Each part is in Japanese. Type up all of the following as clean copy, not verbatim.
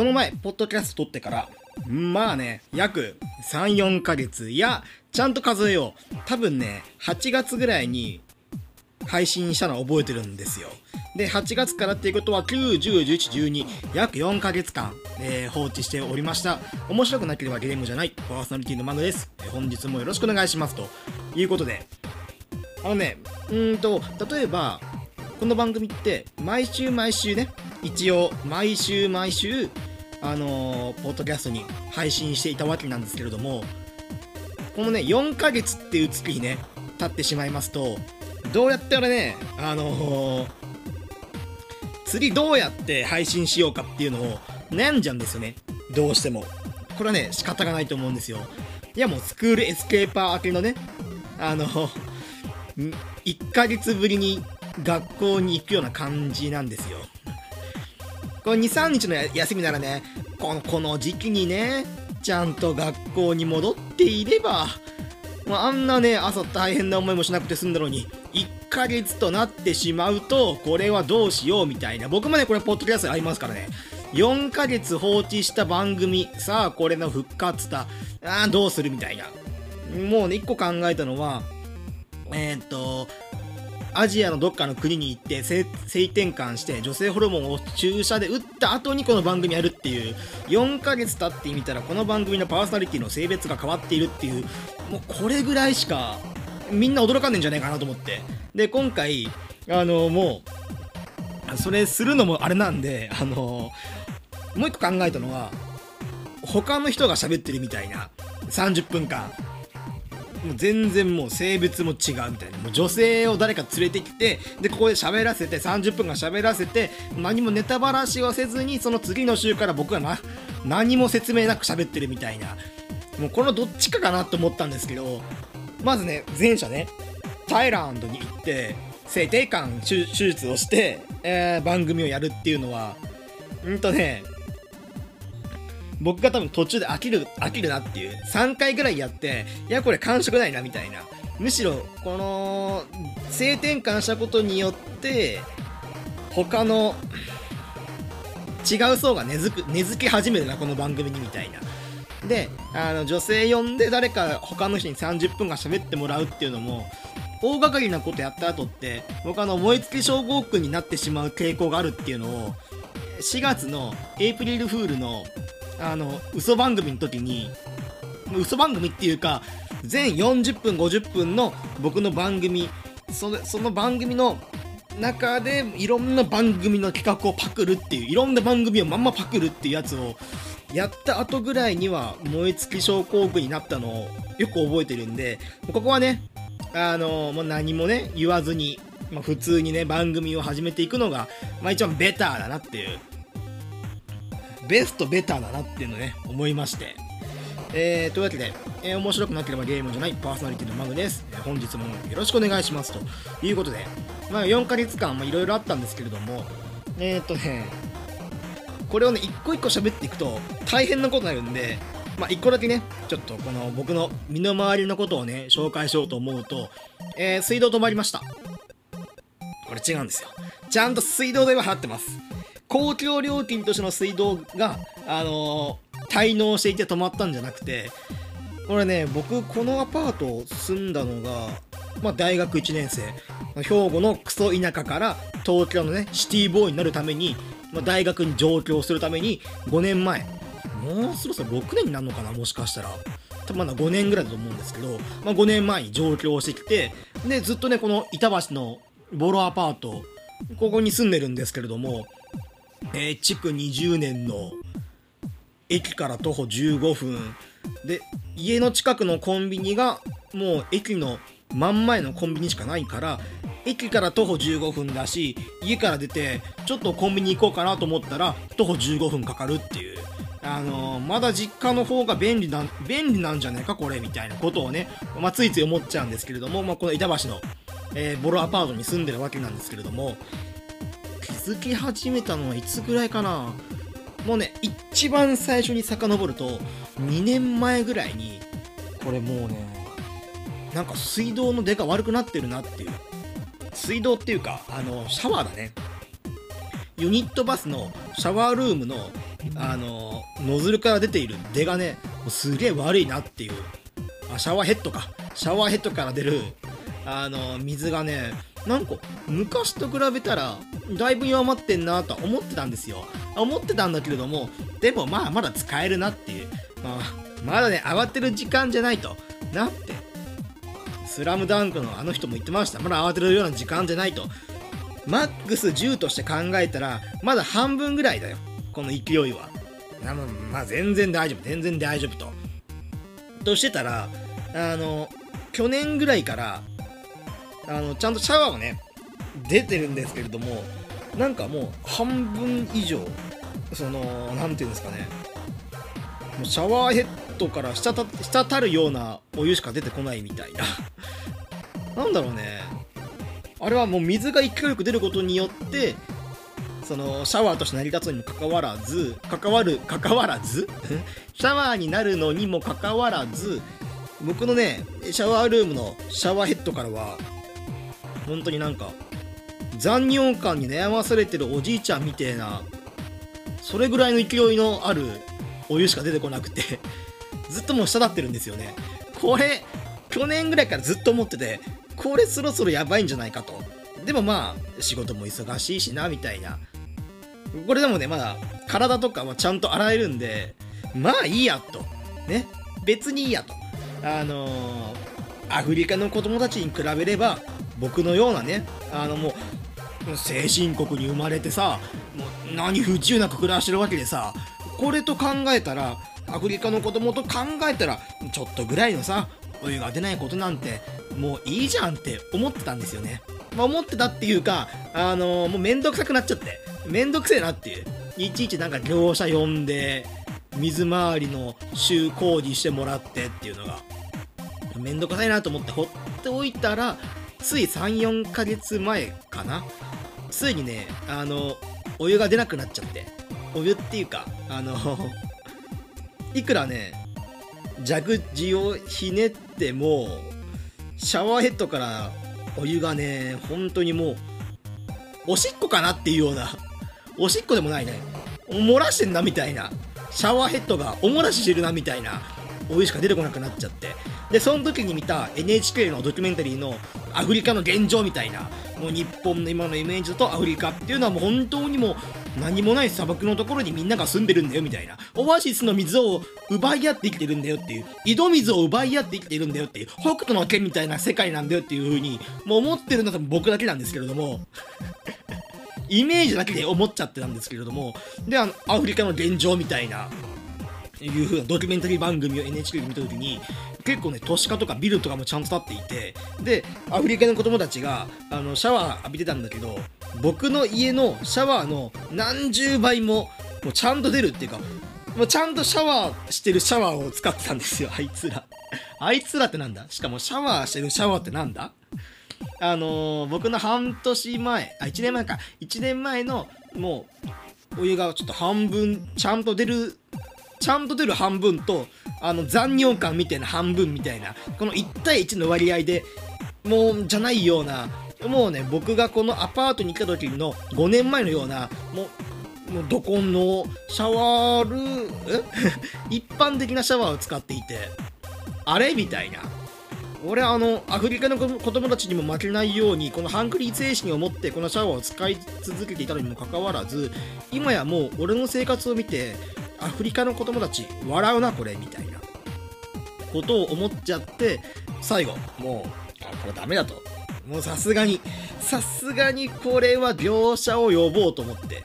この前、ポッドキャスト撮ってから、まあね、約3、4ヶ月、いや、ちゃんと数えよう。多分ね、8月ぐらいに配信したのは覚えてるんですよ。で、8月からっていうことは、9、10、11、12、約4ヶ月間、放置しておりました。面白くなければゲームじゃない、パーソナリティのマグです。本日もよろしくお願いします。ということで、例えば、この番組って、毎週ね、一応、毎週、ポッドキャストに配信していたわけなんですけれども、このね、4ヶ月っていう月日ね、経ってしまいますと、どうやって俺ね、次どうやって配信しようかっていうのを悩んじゃうんですよね。どうしても。これはね、仕方がないと思うんですよ。いやもうスクールエスケーパー明けのね、1ヶ月ぶりに学校に行くような感じなんですよ。これ 2,3 日の休みならね、この時期にね、ちゃんと学校に戻っていれば、あんなね、朝大変な思いもしなくて済んだのに、1ヶ月となってしまうと、これはどうしようみたいな。僕もね、これ、ポッドキャストありますからね。4ヶ月放置した番組、さあ、これの復活だ。どうするみたいな。もうね、1個考えたのは、アジアのどっかの国に行って性転換して女性ホルモンを注射で打った後にこの番組やるっていう、4ヶ月経ってみたらこの番組のパーソナリティの性別が変わっているっていう、もうこれぐらいしかみんな驚かねえんじゃないかなと思って。で、今回もうそれするのもあれなんで、もう一個考えたのは、他の人が喋ってるみたいな30分間、もう全然もう性別も違うみたいな、もう女性を誰か連れてきて、でここで喋らせて30分間喋らせて、何もネタばらしはせずに、その次の週から僕は何も説明なく喋ってるみたいな、もうこのどっちかかなと思ったんですけど、まずね、前者ね、タイランドに行って性転換手術をして、番組をやるっていうのは、僕が多分途中で飽きるなっていう、3回ぐらいやって、いやこれ感触ないなみたいな。むしろ、この、性転換したことによって、他の、違う層が根付き始めるな、この番組にみたいな。で、女性呼んで誰か他の人に30分間喋ってもらうっていうのも、大掛かりなことやった後って、僕思いつき症候群になってしまう傾向があるっていうのを、4月のエイプリルフールの、嘘番組の時に、嘘番組っていうか、全40分50分の僕の番組、その番組の中でいろんな番組の企画をパクるっていう、いろんな番組をまんまパクるっていうやつをやった後ぐらいには燃え尽き症候群になったのをよく覚えてるんで、ここはね、もう何もね言わずに、普通にね番組を始めていくのが、一番ベターだなっていう、ベストベターだなっていうのね、思いまして。というわけで、面白くなければゲームじゃないパーソナリティのマグです。本日もよろしくお願いします。ということで、4ヶ月間、いろいろあったんですけれども、これをね、一個一個喋っていくと大変なことになるんで、一個だけね、ちょっとこの僕の身の回りのことをね、紹介しようと思うと、水道止まりました。これ違うんですよ。ちゃんと水道代は払ってます。公共料金としての水道が、滞納していて止まったんじゃなくて、これね、僕、このアパートを住んだのが、大学1年生、兵庫のクソ田舎から東京のね、シティボーイになるために、大学に上京するために、5年前、もうそろそろ6年になるのかな、もしかしたら。多分まだ5年ぐらいだと思うんですけど、5年前に上京してきて、で、ずっとね、この板橋のボロアパート、ここに住んでるんですけれども、築20年の駅から徒歩15分で、家の近くのコンビニがもう駅の真ん前のコンビニしかないから、駅から徒歩15分だし、家から出てちょっとコンビニ行こうかなと思ったら徒歩15分かかるっていう、まだ実家の方が便利なんじゃないかこれみたいなことをね、ついつい思っちゃうんですけれども、この板橋の、ボロアパートに住んでるわけなんですけれども、気づき始めたのはいつぐらいかな。もうね、一番最初に遡ると2年前ぐらいに、これもうね、なんか水道の出が悪くなってるなっていう、水道っていうかシャワーだね。ユニットバスのシャワールームのノズルから出ている出がね、もうすげえ悪いなっていう、あ、シャワーヘッドか、シャワーヘッドから出る水がね、なんか昔と比べたらだいぶ弱まってんなとは思ってたんですよ。思ってたんだけれども、でもまあまだ使えるなっていう、まだね慌てる時間じゃないとなって、スラムダンクのあの人も言ってました。まだ慌てるような時間じゃないと。マックス10として考えたらまだ半分ぐらいだよ、この勢いは。まあ全然大丈夫、全然大丈夫としてたら、去年ぐらいからちゃんとシャワーはね出てるんですけれども、なんかもう半分以上、なんていうんですかね、もうシャワーヘッドから滴るようなお湯しか出てこないみたいななんだろうね、あれはもう水が勢いよく出ることによって、シャワーとして成り立つにもかかわらずシャワーになるのにもかかわらず、僕のねシャワールームのシャワーヘッドからは本当になんか残尿感に悩まされてるおじいちゃんみてえな、それぐらいの勢いのあるお湯しか出てこなくてずっともう滴ってるんですよね。これ去年ぐらいからずっと思ってて、これそろそろやばいんじゃないかと。でもまあ仕事も忙しいしなみたいな。これでもねまだ体とかはちゃんと洗えるんで、まあいいやとね、別にいいやと。アフリカの子供たちに比べれば僕のようなね、もう先進国に生まれてさ、もう何不自由なく暮らしてるわけでさ、これと考えたら、アフリカの子供と考えたらちょっとぐらいのさお湯が出ないことなんてもういいじゃんって思ってたんですよね。まあ、思ってたっていうか、もうめんどくさくなっちゃって、めんどくせえなっていう、いちいちなんか業者呼んで水回りの修工事してもらってっていうのがめんどくさいなと思ってほっておいたら、つい 3,4 ヶ月前かな、ついにねお湯が出なくなっちゃって、お湯っていうかいくらね蛇口をひねってもシャワーヘッドからお湯がね、本当にもうおしっこかなっていうような、おしっこでもないね、漏らしてんなみたいな、シャワーヘッドがお漏らししてるなみたいなお湯しか出てこなくなっちゃって、でその時に見た NHK のドキュメンタリーのアフリカの現状みたいな、もう日本の今のイメージだとアフリカっていうのはもう本当にもう何もない砂漠のところにみんなが住んでるんだよみたいな、オアシスの水を奪い合って生きてるんだよっていう、井戸水を奪い合って生きてるんだよっていう、北斗の拳みたいな世界なんだよっていう風にもう思ってるのは僕だけなんですけれどもイメージだけで思っちゃってたんですけれども、でアフリカの現状みたいないう風なドキュメンタリー番組を NHK で見た時に、結構ね都市化とかビルとかもちゃんと立っていて、でアフリカの子供たちがシャワー浴びてたんだけど、僕の家のシャワーの何十倍ももうちゃんと出るっていうか、もうちゃんとシャワーしてるシャワーを使ってたんですよ、あいつらあいつらってなんだ、しかもシャワーしてるシャワーってなんだ、僕の半年前、1年前か、1年前のもうお湯がちょっと半分ちゃんと出る半分と残尿感みたいな半分みたいな、この1対1の割合でもうじゃないような、もうね僕がこのアパートに来た時の5年前のようなもうどこのシャワー一般的なシャワーを使っていて、あれみたいな、俺アフリカの子供たちにも負けないようにこのハングリー精神を持ってこのシャワーを使い続けていたのにもかかわらず、今やもう俺の生活を見てアフリカの子供たち笑うなこれみたいなことを思っちゃって、最後もうこれダメだと、もうさすがにこれは業者を呼ぼうと思って、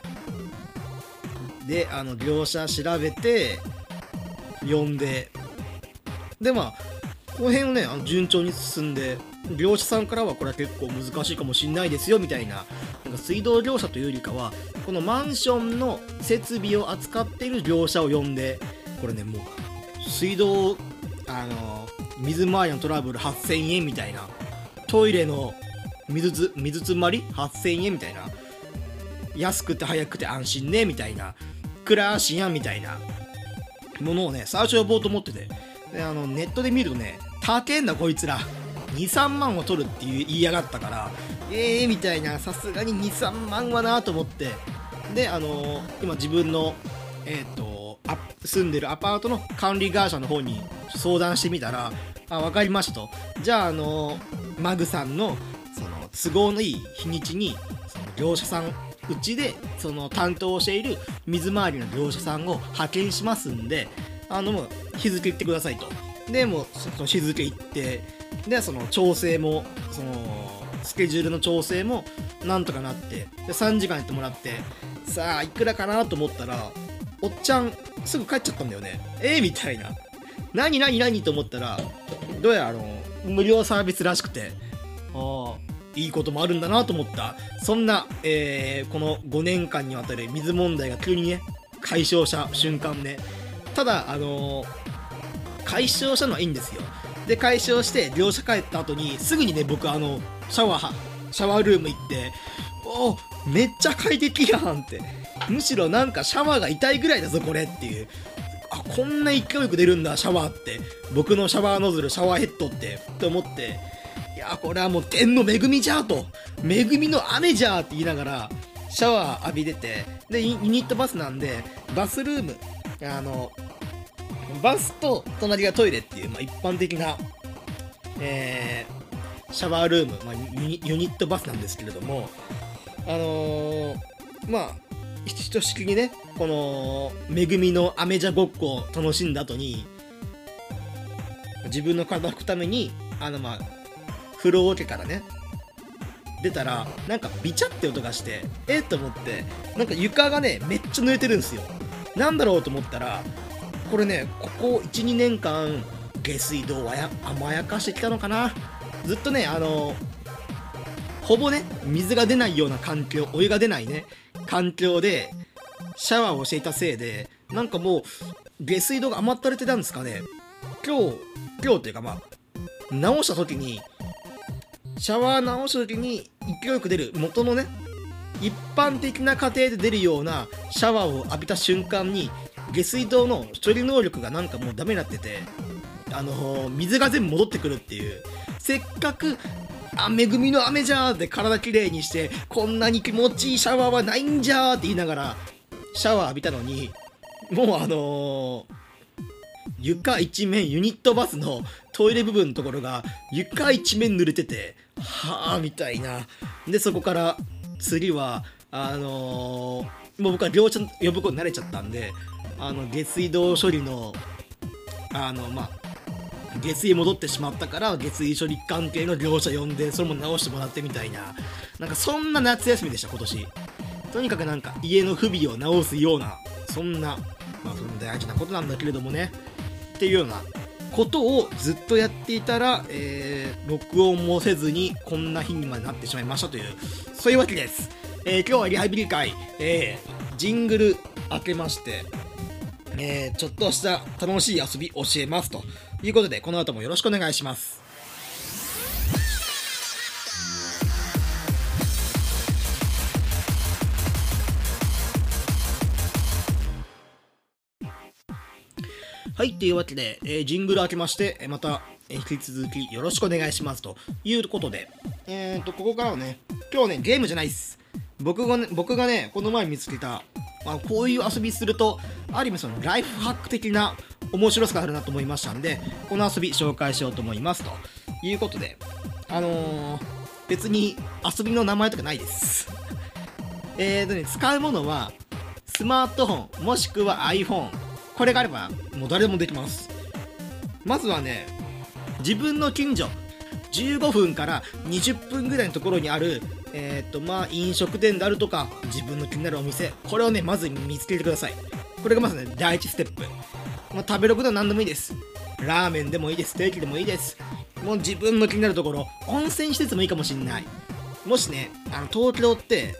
で業者調べて呼んで、でまあこの辺をね順調に進んで、業者さんからはこれは結構難しいかもしんないですよみたいな、なんか水道業者というよりかはこのマンションの設備を扱っている業者を呼んで、これねもう水道水回りのトラブル8000円みたいな、トイレの水詰まり8000円みたいな、安くて早くて安心ねみたいな、暮らしやみたいなものをね最初呼ぼうと思ってて、でネットで見るとね、高えんだこいつら 2,3 万を取るって言いやがったから、みたいな、さすがに 2,3 万はなと思って、で今自分の住んでるアパートの管理会社の方に相談してみたら、あ、分かりましたと。じゃあ、マグさんのその都合のいい日にちに、その業者さん、うちでその担当している水回りの業者さんを派遣しますんで、もう日付言ってくださいと。で、もうその日付言って、で、その調整も、その、スケジュールの調整もなんとかなって、で、3時間やってもらって、さあ、いくらかなと思ったら、おっちゃん、すぐ帰っちゃったんだよね。みたいな。何と思ったら、どうやら無料サービスらしくて、ああ、いいこともあるんだなと思った。そんな、この5年間にわたる水問題が急にね、解消した瞬間ね。ただ、解消したのはいいんですよ。で、解消して、業者帰った後に、すぐにね、僕、シャワールーム行って、おお、めっちゃ快適やんって。むしろなんかシャワーが痛いぐらいだぞ、これっていう。あ、こんな勢いよく出るんだ、シャワーって。僕のシャワーノズル、シャワーヘッドって、と思って、いや、これはもう天の恵みじゃーと、恵みの雨じゃーって言いながら、シャワー浴び出て、で、ユニットバスなんで、バスルーム、バスと隣がトイレっていう、まあ、一般的な、シャワールーム、まあ、ユニットバスなんですけれども、まあ、ひとしきりね、この、恵みのアメジャごっこを楽しんだ後に、自分の体を拭くために、まあ、風呂桶からね、出たら、なんかビチャって音がして、と思って、なんか床がね、めっちゃ濡れてるんですよ。なんだろうと思ったら、これね、ここ1、2年間、下水道を甘やかしてきたのかな。ずっとね、ほぼね、水が出ないような環境、お湯が出ないね、環境で、シャワーをしていたせいで、なんかもう、下水道が余ったれてたんですかね。今日というかまあ、直した時に、シャワー直した時に、勢いよく出る、元のね、一般的な家庭で出るようなシャワーを浴びた瞬間に、下水道の処理能力がなんかもうダメになってて、水が全部戻ってくるっていう、せっかく、あ、恵みの雨じゃーって体きれいにして、こんなに気持ちいいシャワーはないんじゃーって言いながら、シャワー浴びたのに、もう床一面、ユニットバスのトイレ部分のところが、床一面濡れてて、はぁ、みたいな。で、そこから、次は、もう僕は業者呼ぶことに慣れちゃったんで、下水道処理の、まあ、下水戻ってしまったから下水処理関係の業者呼んでそれも直してもらってみたいな、なんかそんな夏休みでした今年。とにかくなんか家の不備を直すような、そんなまあそれも大事なことなんだけれどもね、っていうようなことをずっとやっていたら、録音もせずにこんな日にまでなってしまいましたという、そういうわけです。今日はリハビリ会、ジングル開けまして、ちょっとした楽しい遊び教えますということで、この後もよろしくお願いします。はい、というわけで、ジングル開けまして、また引き続きよろしくお願いしますということで、ここからはね、今日ね、ゲームじゃないっす。僕がね、この前見つけた、こういう遊びすると、ある意味そのライフハック的な面白さがあるなと思いましたんで、この遊び紹介しようと思いますということで、別に遊びの名前とかないです。使うものはスマートフォンもしくは iPhone。これがあればもう誰でもできます。まずはね、自分の近所、15分から20分ぐらいのところにある、まあ飲食店であるとか自分の気になるお店、これをねまず見つけてください。これがまずね第一ステップ。まあ、食べログでは何でもいいです。ラーメンでもいいです。ステーキでもいいです。もう自分の気になるところ、温泉施設もいいかもしんない。もしね東京って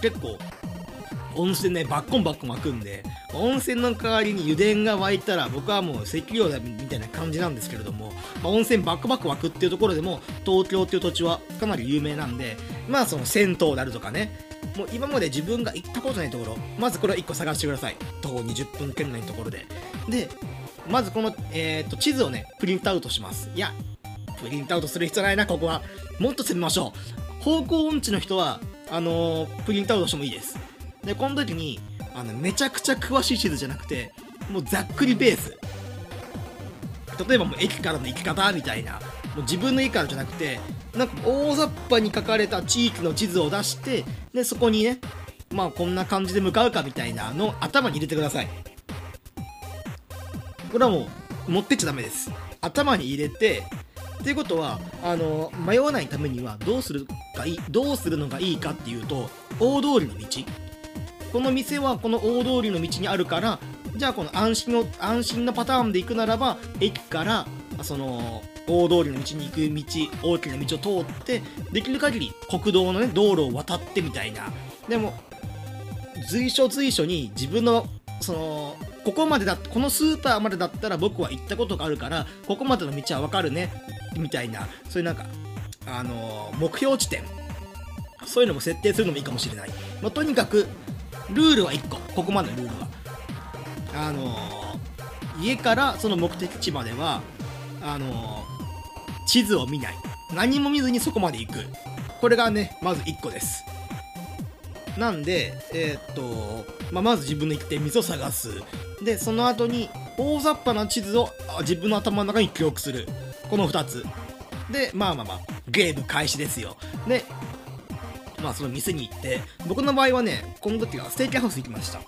結構温泉ねバッコン湧くんで、温泉の代わりに油田が湧いたら僕はもう石油王だみたいな感じなんですけれども、まあ、温泉バッコ湧くっていうところでも東京っていう土地はかなり有名なんで、まあその銭湯であるとかね、もう今まで自分が行ったことないところ、まずこれを1個探してください。徒歩20分圏内のところで。で、まずこの、地図をね、プリントアウトします。いや、プリントアウトする必要ないな、ここは。もっと攻めましょう。方向音痴の人は、プリントアウトしてもいいです。で、この時に、めちゃくちゃ詳しい地図じゃなくて、もうざっくりベース。例えばもう駅からの行き方みたいな、もう自分の家からじゃなくて、なんか大雑把に書かれた地域の地図を出して、で、そこにね、まあこんな感じで向かうかみたいなのを頭に入れてください。これはもう持ってっちゃダメです。頭に入れて、っていうことは、迷わないためにはどうするのがいいかっていうと、大通りの道。この店はこの大通りの道にあるから、じゃあこの安心なパターンで行くならば、駅から、その、大通りの道に行く道、大きな道を通って、できる限り国道のね、道路を渡ってみたいな。でも、随所随所に自分の、その、ここまでだ、このスーパーまでだったら僕は行ったことがあるから、ここまでの道はわかるね、みたいな、そういうなんか、目標地点。そういうのも設定するのもいいかもしれない。まあ、とにかく、ルールは1個。ここまでのルールは。家からその目的地までは、地図を見ない。何も見ずにそこまで行く。これがね、まず1個です。なんで、まず自分の行き点、水を探す。で、その後に、大雑把な地図を自分の頭の中に記憶する。この2つ。で、ゲーム開始ですよ。で、その店に行って、僕の場合はね、この時はステーキハウス行きました。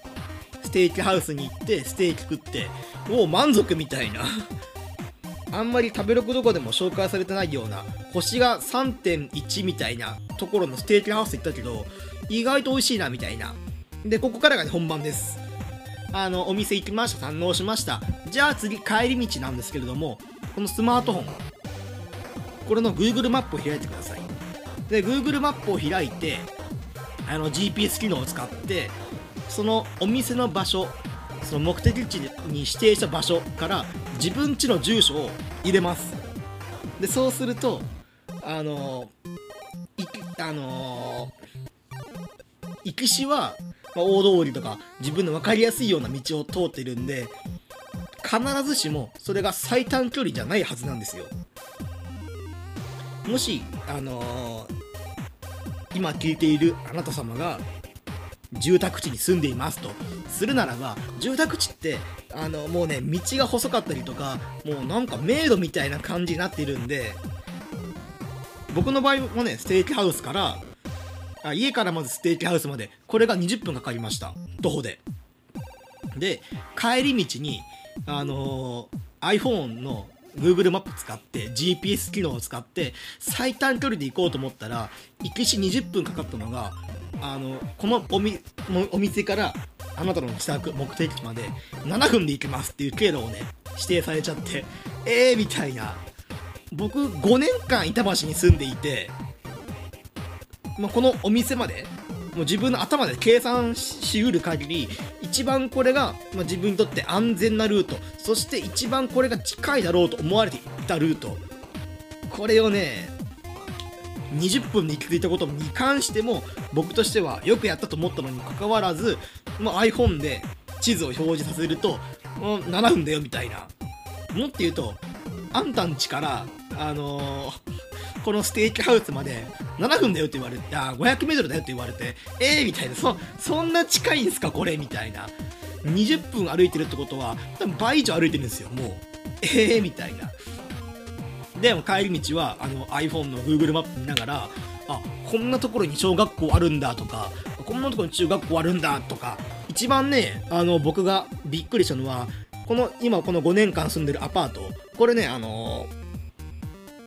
ステーキハウスに行って、ステーキ食って、おぉ、満足みたいな。あんまり食べログどこでも紹介されてないような、星が 3.1 みたいなところのステーキハウス行ったけど、意外と美味しいなみたいな。で、ここからが、ね、本番です。お店行きました、堪能しました。じゃあ次、帰り道なんですけれども、このスマートフォン。これの Google マップを開いてください。で、Google マップを開いて、GPS 機能を使って、そのお店の場所、その目的地に指定した場所から自分家の住所を入れます。で、そうすると、行きしは、大通りとか自分の分かりやすいような道を通ってるんで、必ずしもそれが最短距離じゃないはずなんですよ。もし、今聞いているあなた様が住宅地に住んでいますとするならば、住宅地ってもうね、道が細かったりとか、もうなんか迷路みたいな感じになっているんで、僕の場合もね、ステーキハウスから家からまずステーキハウスまで、これが20分かかりました、徒歩で。で、帰り道にiPhone の Google マップ使って GPS 機能を使って最短距離で行こうと思ったら、行きし20分かかったのが、このお店からあなたの自宅目的地まで7分で行けますっていう経路をね、指定されちゃって、みたいな。僕5年間板橋に住んでいて、このお店までもう自分の頭で計算しうる限り、一番これが、自分にとって安全なルート、そして一番これが近いだろうと思われていたルート、これをね、20分で行き着いたことに関しても、僕としてはよくやったと思ったのにかかわらず、iPhone で地図を表示させると、7分だよみたいな。もっと言うと、あんたん家からこのステーキハウスまで7分だよって言われて、500m だよって言われて、みたいな、そんな近いんですかこれみたいな。20分歩いてるってことは、多分倍以上歩いてるんですよ、もう。みたいな。でも帰り道はiPhone の Google マップ見ながら、あ、こんなところに小学校あるんだとか、こんなところに中学校あるんだとか、一番ね、僕がびっくりしたのは、今この5年間住んでるアパート、これね、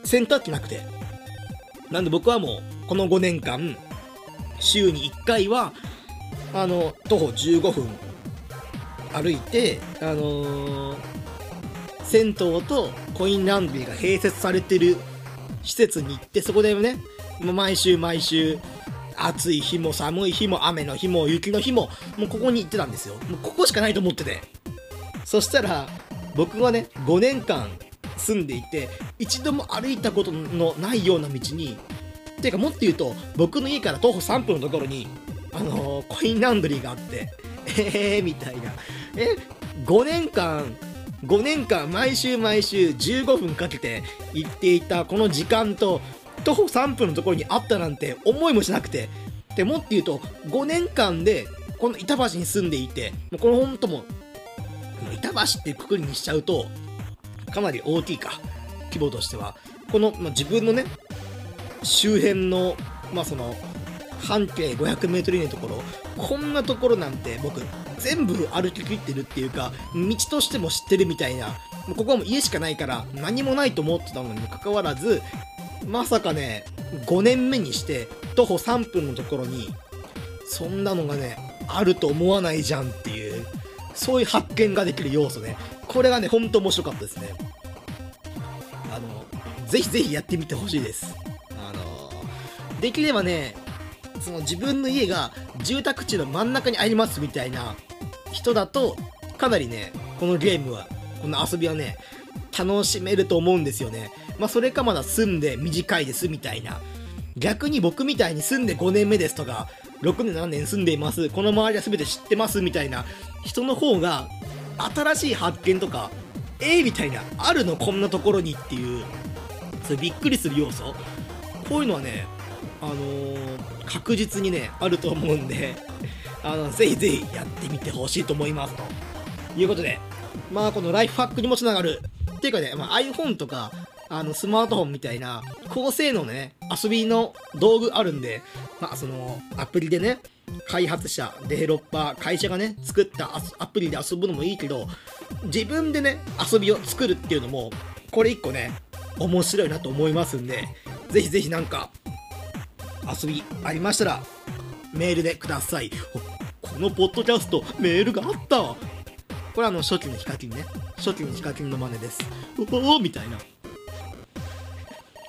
洗濯機なくて、なんで僕はもうこの5年間週に1回は徒歩15分歩いて、銭湯とコインランドリーが併設されてる施設に行って、そこでね、毎週暑い日も寒い日も雨の日も雪の日も、もうここに行ってたんですよ。もうここしかないと思ってて、そしたら僕はね、5年間住んでいて一度も歩いたことのないような道に、ていうかもっと言うと、僕の家から徒歩3分のところにコインランドリーがあって、みたいな。5年間毎週15分かけて行っていたこの時間と、徒歩3分のところにあったなんて思いもしなくて。でもっと言うと、5年間でこの板橋に住んでいて、もうこの本当も板橋っていう括りにしちゃうとかなり大きいか、規模としては。この、まあ、自分のね周辺の、まあ、その半径 500m 以内のところ、こんなところなんて僕全部歩き切ってるっていうか、道としても知ってるみたいな。ここはもう家しかないから何もないと思ってたのにもかかわらず、まさかね5年目にして徒歩3分のところにそんなのがねあると思わないじゃんっていう、そういう発見ができる要素ね、これがねほんと面白かったですね。ぜひぜひやってみてほしいです。できればね、その自分の家が住宅地の真ん中にありますみたいな人だと、かなりねこのゲームは、この遊びはね楽しめると思うんですよね。まあそれかまだ住んで短いですみたいな、逆に僕みたいに住んで5年目ですとか6年7年住んでいます、この周りは全て知ってますみたいな人の方が、新しい発見とかみたいな、あるのこんなところにっていう、それびっくりする要素、こういうのはね確実にねあると思うんで、ぜひぜひやってみてほしいと思います。ということで、まあこのライフハックにもつながるっていうかね、まあ、iPhone とかスマートフォンみたいな高性能なね遊びの道具あるんで、まあそのアプリでね開発者デベロッパー会社がね作ったアプリで遊ぶのもいいけど、自分でね遊びを作るっていうのもこれ一個ね面白いなと思いますんで、ぜひぜひなんか遊びありましたらメールでください。このポッドキャストメールがあった。これは初期のヒカキンね、初期のヒカキンの真似です。おおみたいな。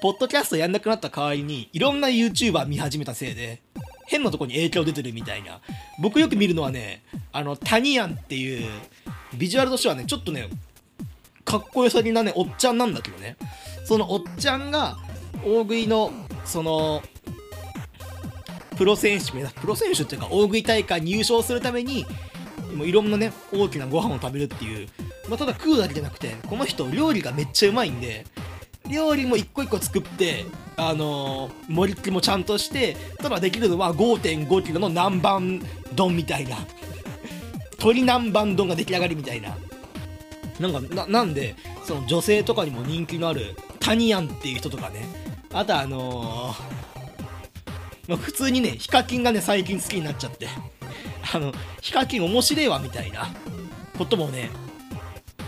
ポッドキャストやんなくなった代わりにいろんな YouTuber 見始めたせいで変なとこに影響出てるみたいな。僕よく見るのはねタニアンっていう、ビジュアルとしてはねちょっとねかっこよさげなねおっちゃんなんだけどね、そのおっちゃんが大食いのそのプロ選手っていうか大食い大会に優勝するためにもういろんなね大きなご飯を食べるっていう、まあ、ただ食うだけじゃなくて、この人料理がめっちゃうまいんで、料理も一個一個作って盛り付けもちゃんとして、ただできるのは 5.5 キロの南蛮丼みたいな鶏南蛮丼が出来上がりみたいな。なんでその女性とかにも人気のあるタニアンっていう人とかね、あと普通にねヒカキンがね最近好きになっちゃって、ヒカキン面白いわみたいなこともね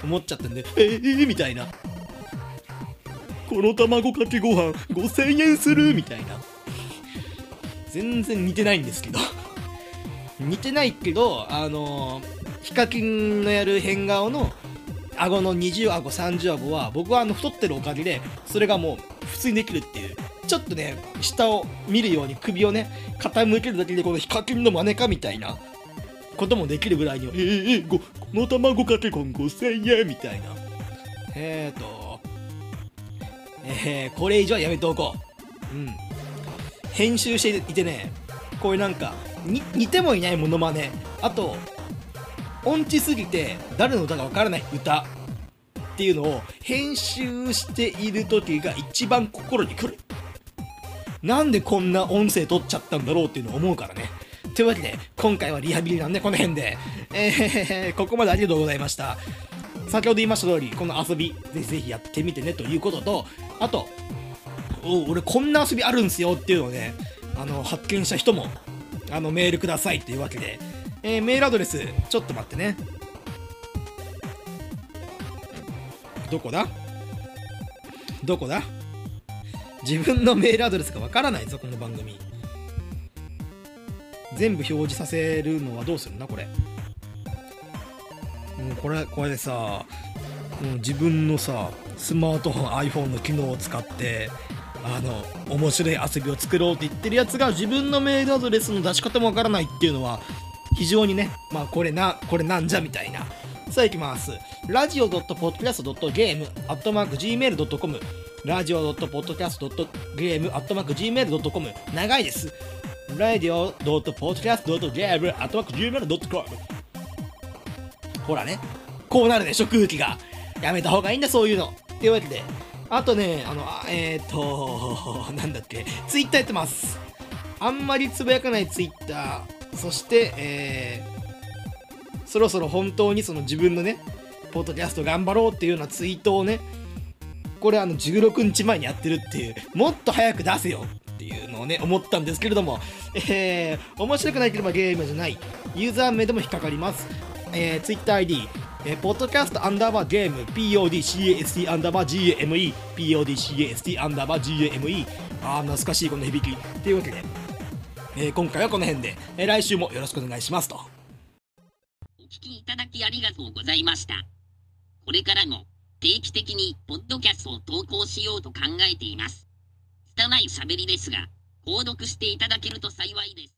思っちゃってんで、みたいな、この卵かけご飯5000円するみたいな。全然似てないんですけど似てないけどヒカキンのやる変顔の顎の20顎30顎は、僕は太ってるおかげでそれがもう普通にできるっていう、ちょっとね下を見るように首をね傾けるだけでこのヒカキンの真似かみたいなこともできるぐらいには、この卵かけご飯5000円みたいな。これ以上はやめておこう。うん。編集していてね、こういうなんか似てもいないモノマネ、あと音痴すぎて誰の歌かわからない歌っていうのを編集している時が一番心にくる。なんでこんな音声取っちゃったんだろうっていうのを思うからね。というわけで今回はリハビリなんでこの辺で、ここまでありがとうございました。先ほど言いました通り、この遊びぜひぜひやってみてねということと、あと俺こんな遊びあるんすよっていうのをね発見した人もメールくださいというわけで、メールアドレスちょっと待ってね、どこだ自分のメールアドレスがわからないぞ。この番組全部表示させるのはどうするんだこれ。これさ、自分のさスマートフォン iPhone の機能を使って面白い遊びを作ろうって言ってるやつが自分のメールアドレスの出し方もわからないっていうのは非常にね、まあこれなんじゃみたいな。さあ行きます。 radio.podcast.game@gmail.com radio.podcast.game@gmail.com 長いです。 radio.podcast.game@gmail.com。ほらね、こうなるでしょ空気が。やめた方がいいんだそういうの。というわけで、あとねなんだっけ、ツイッターやってます。あんまりつぶやかないツイッタそして、そろそろ本当にその自分のねポッドキャスト頑張ろうっていうようなツイートをね、これ16日前にやってるっていう、もっと早く出せよっていうのをね思ったんですけれども、面白くなければゲームじゃない、ユーザー名でも引っかかります。TwitterID、ポッドキャストアンダーバーゲーム PODCAST アンダーバー GAME PODCAST アンダーバー GAME。 懐かしいこの響きというわけで、今回はこの辺で、来週もよろしくお願いしますと。お聞きいただきありがとうございました。これからも定期的にポッドキャストを投稿しようと考えています。拙い喋りですが購読していただけると幸いです。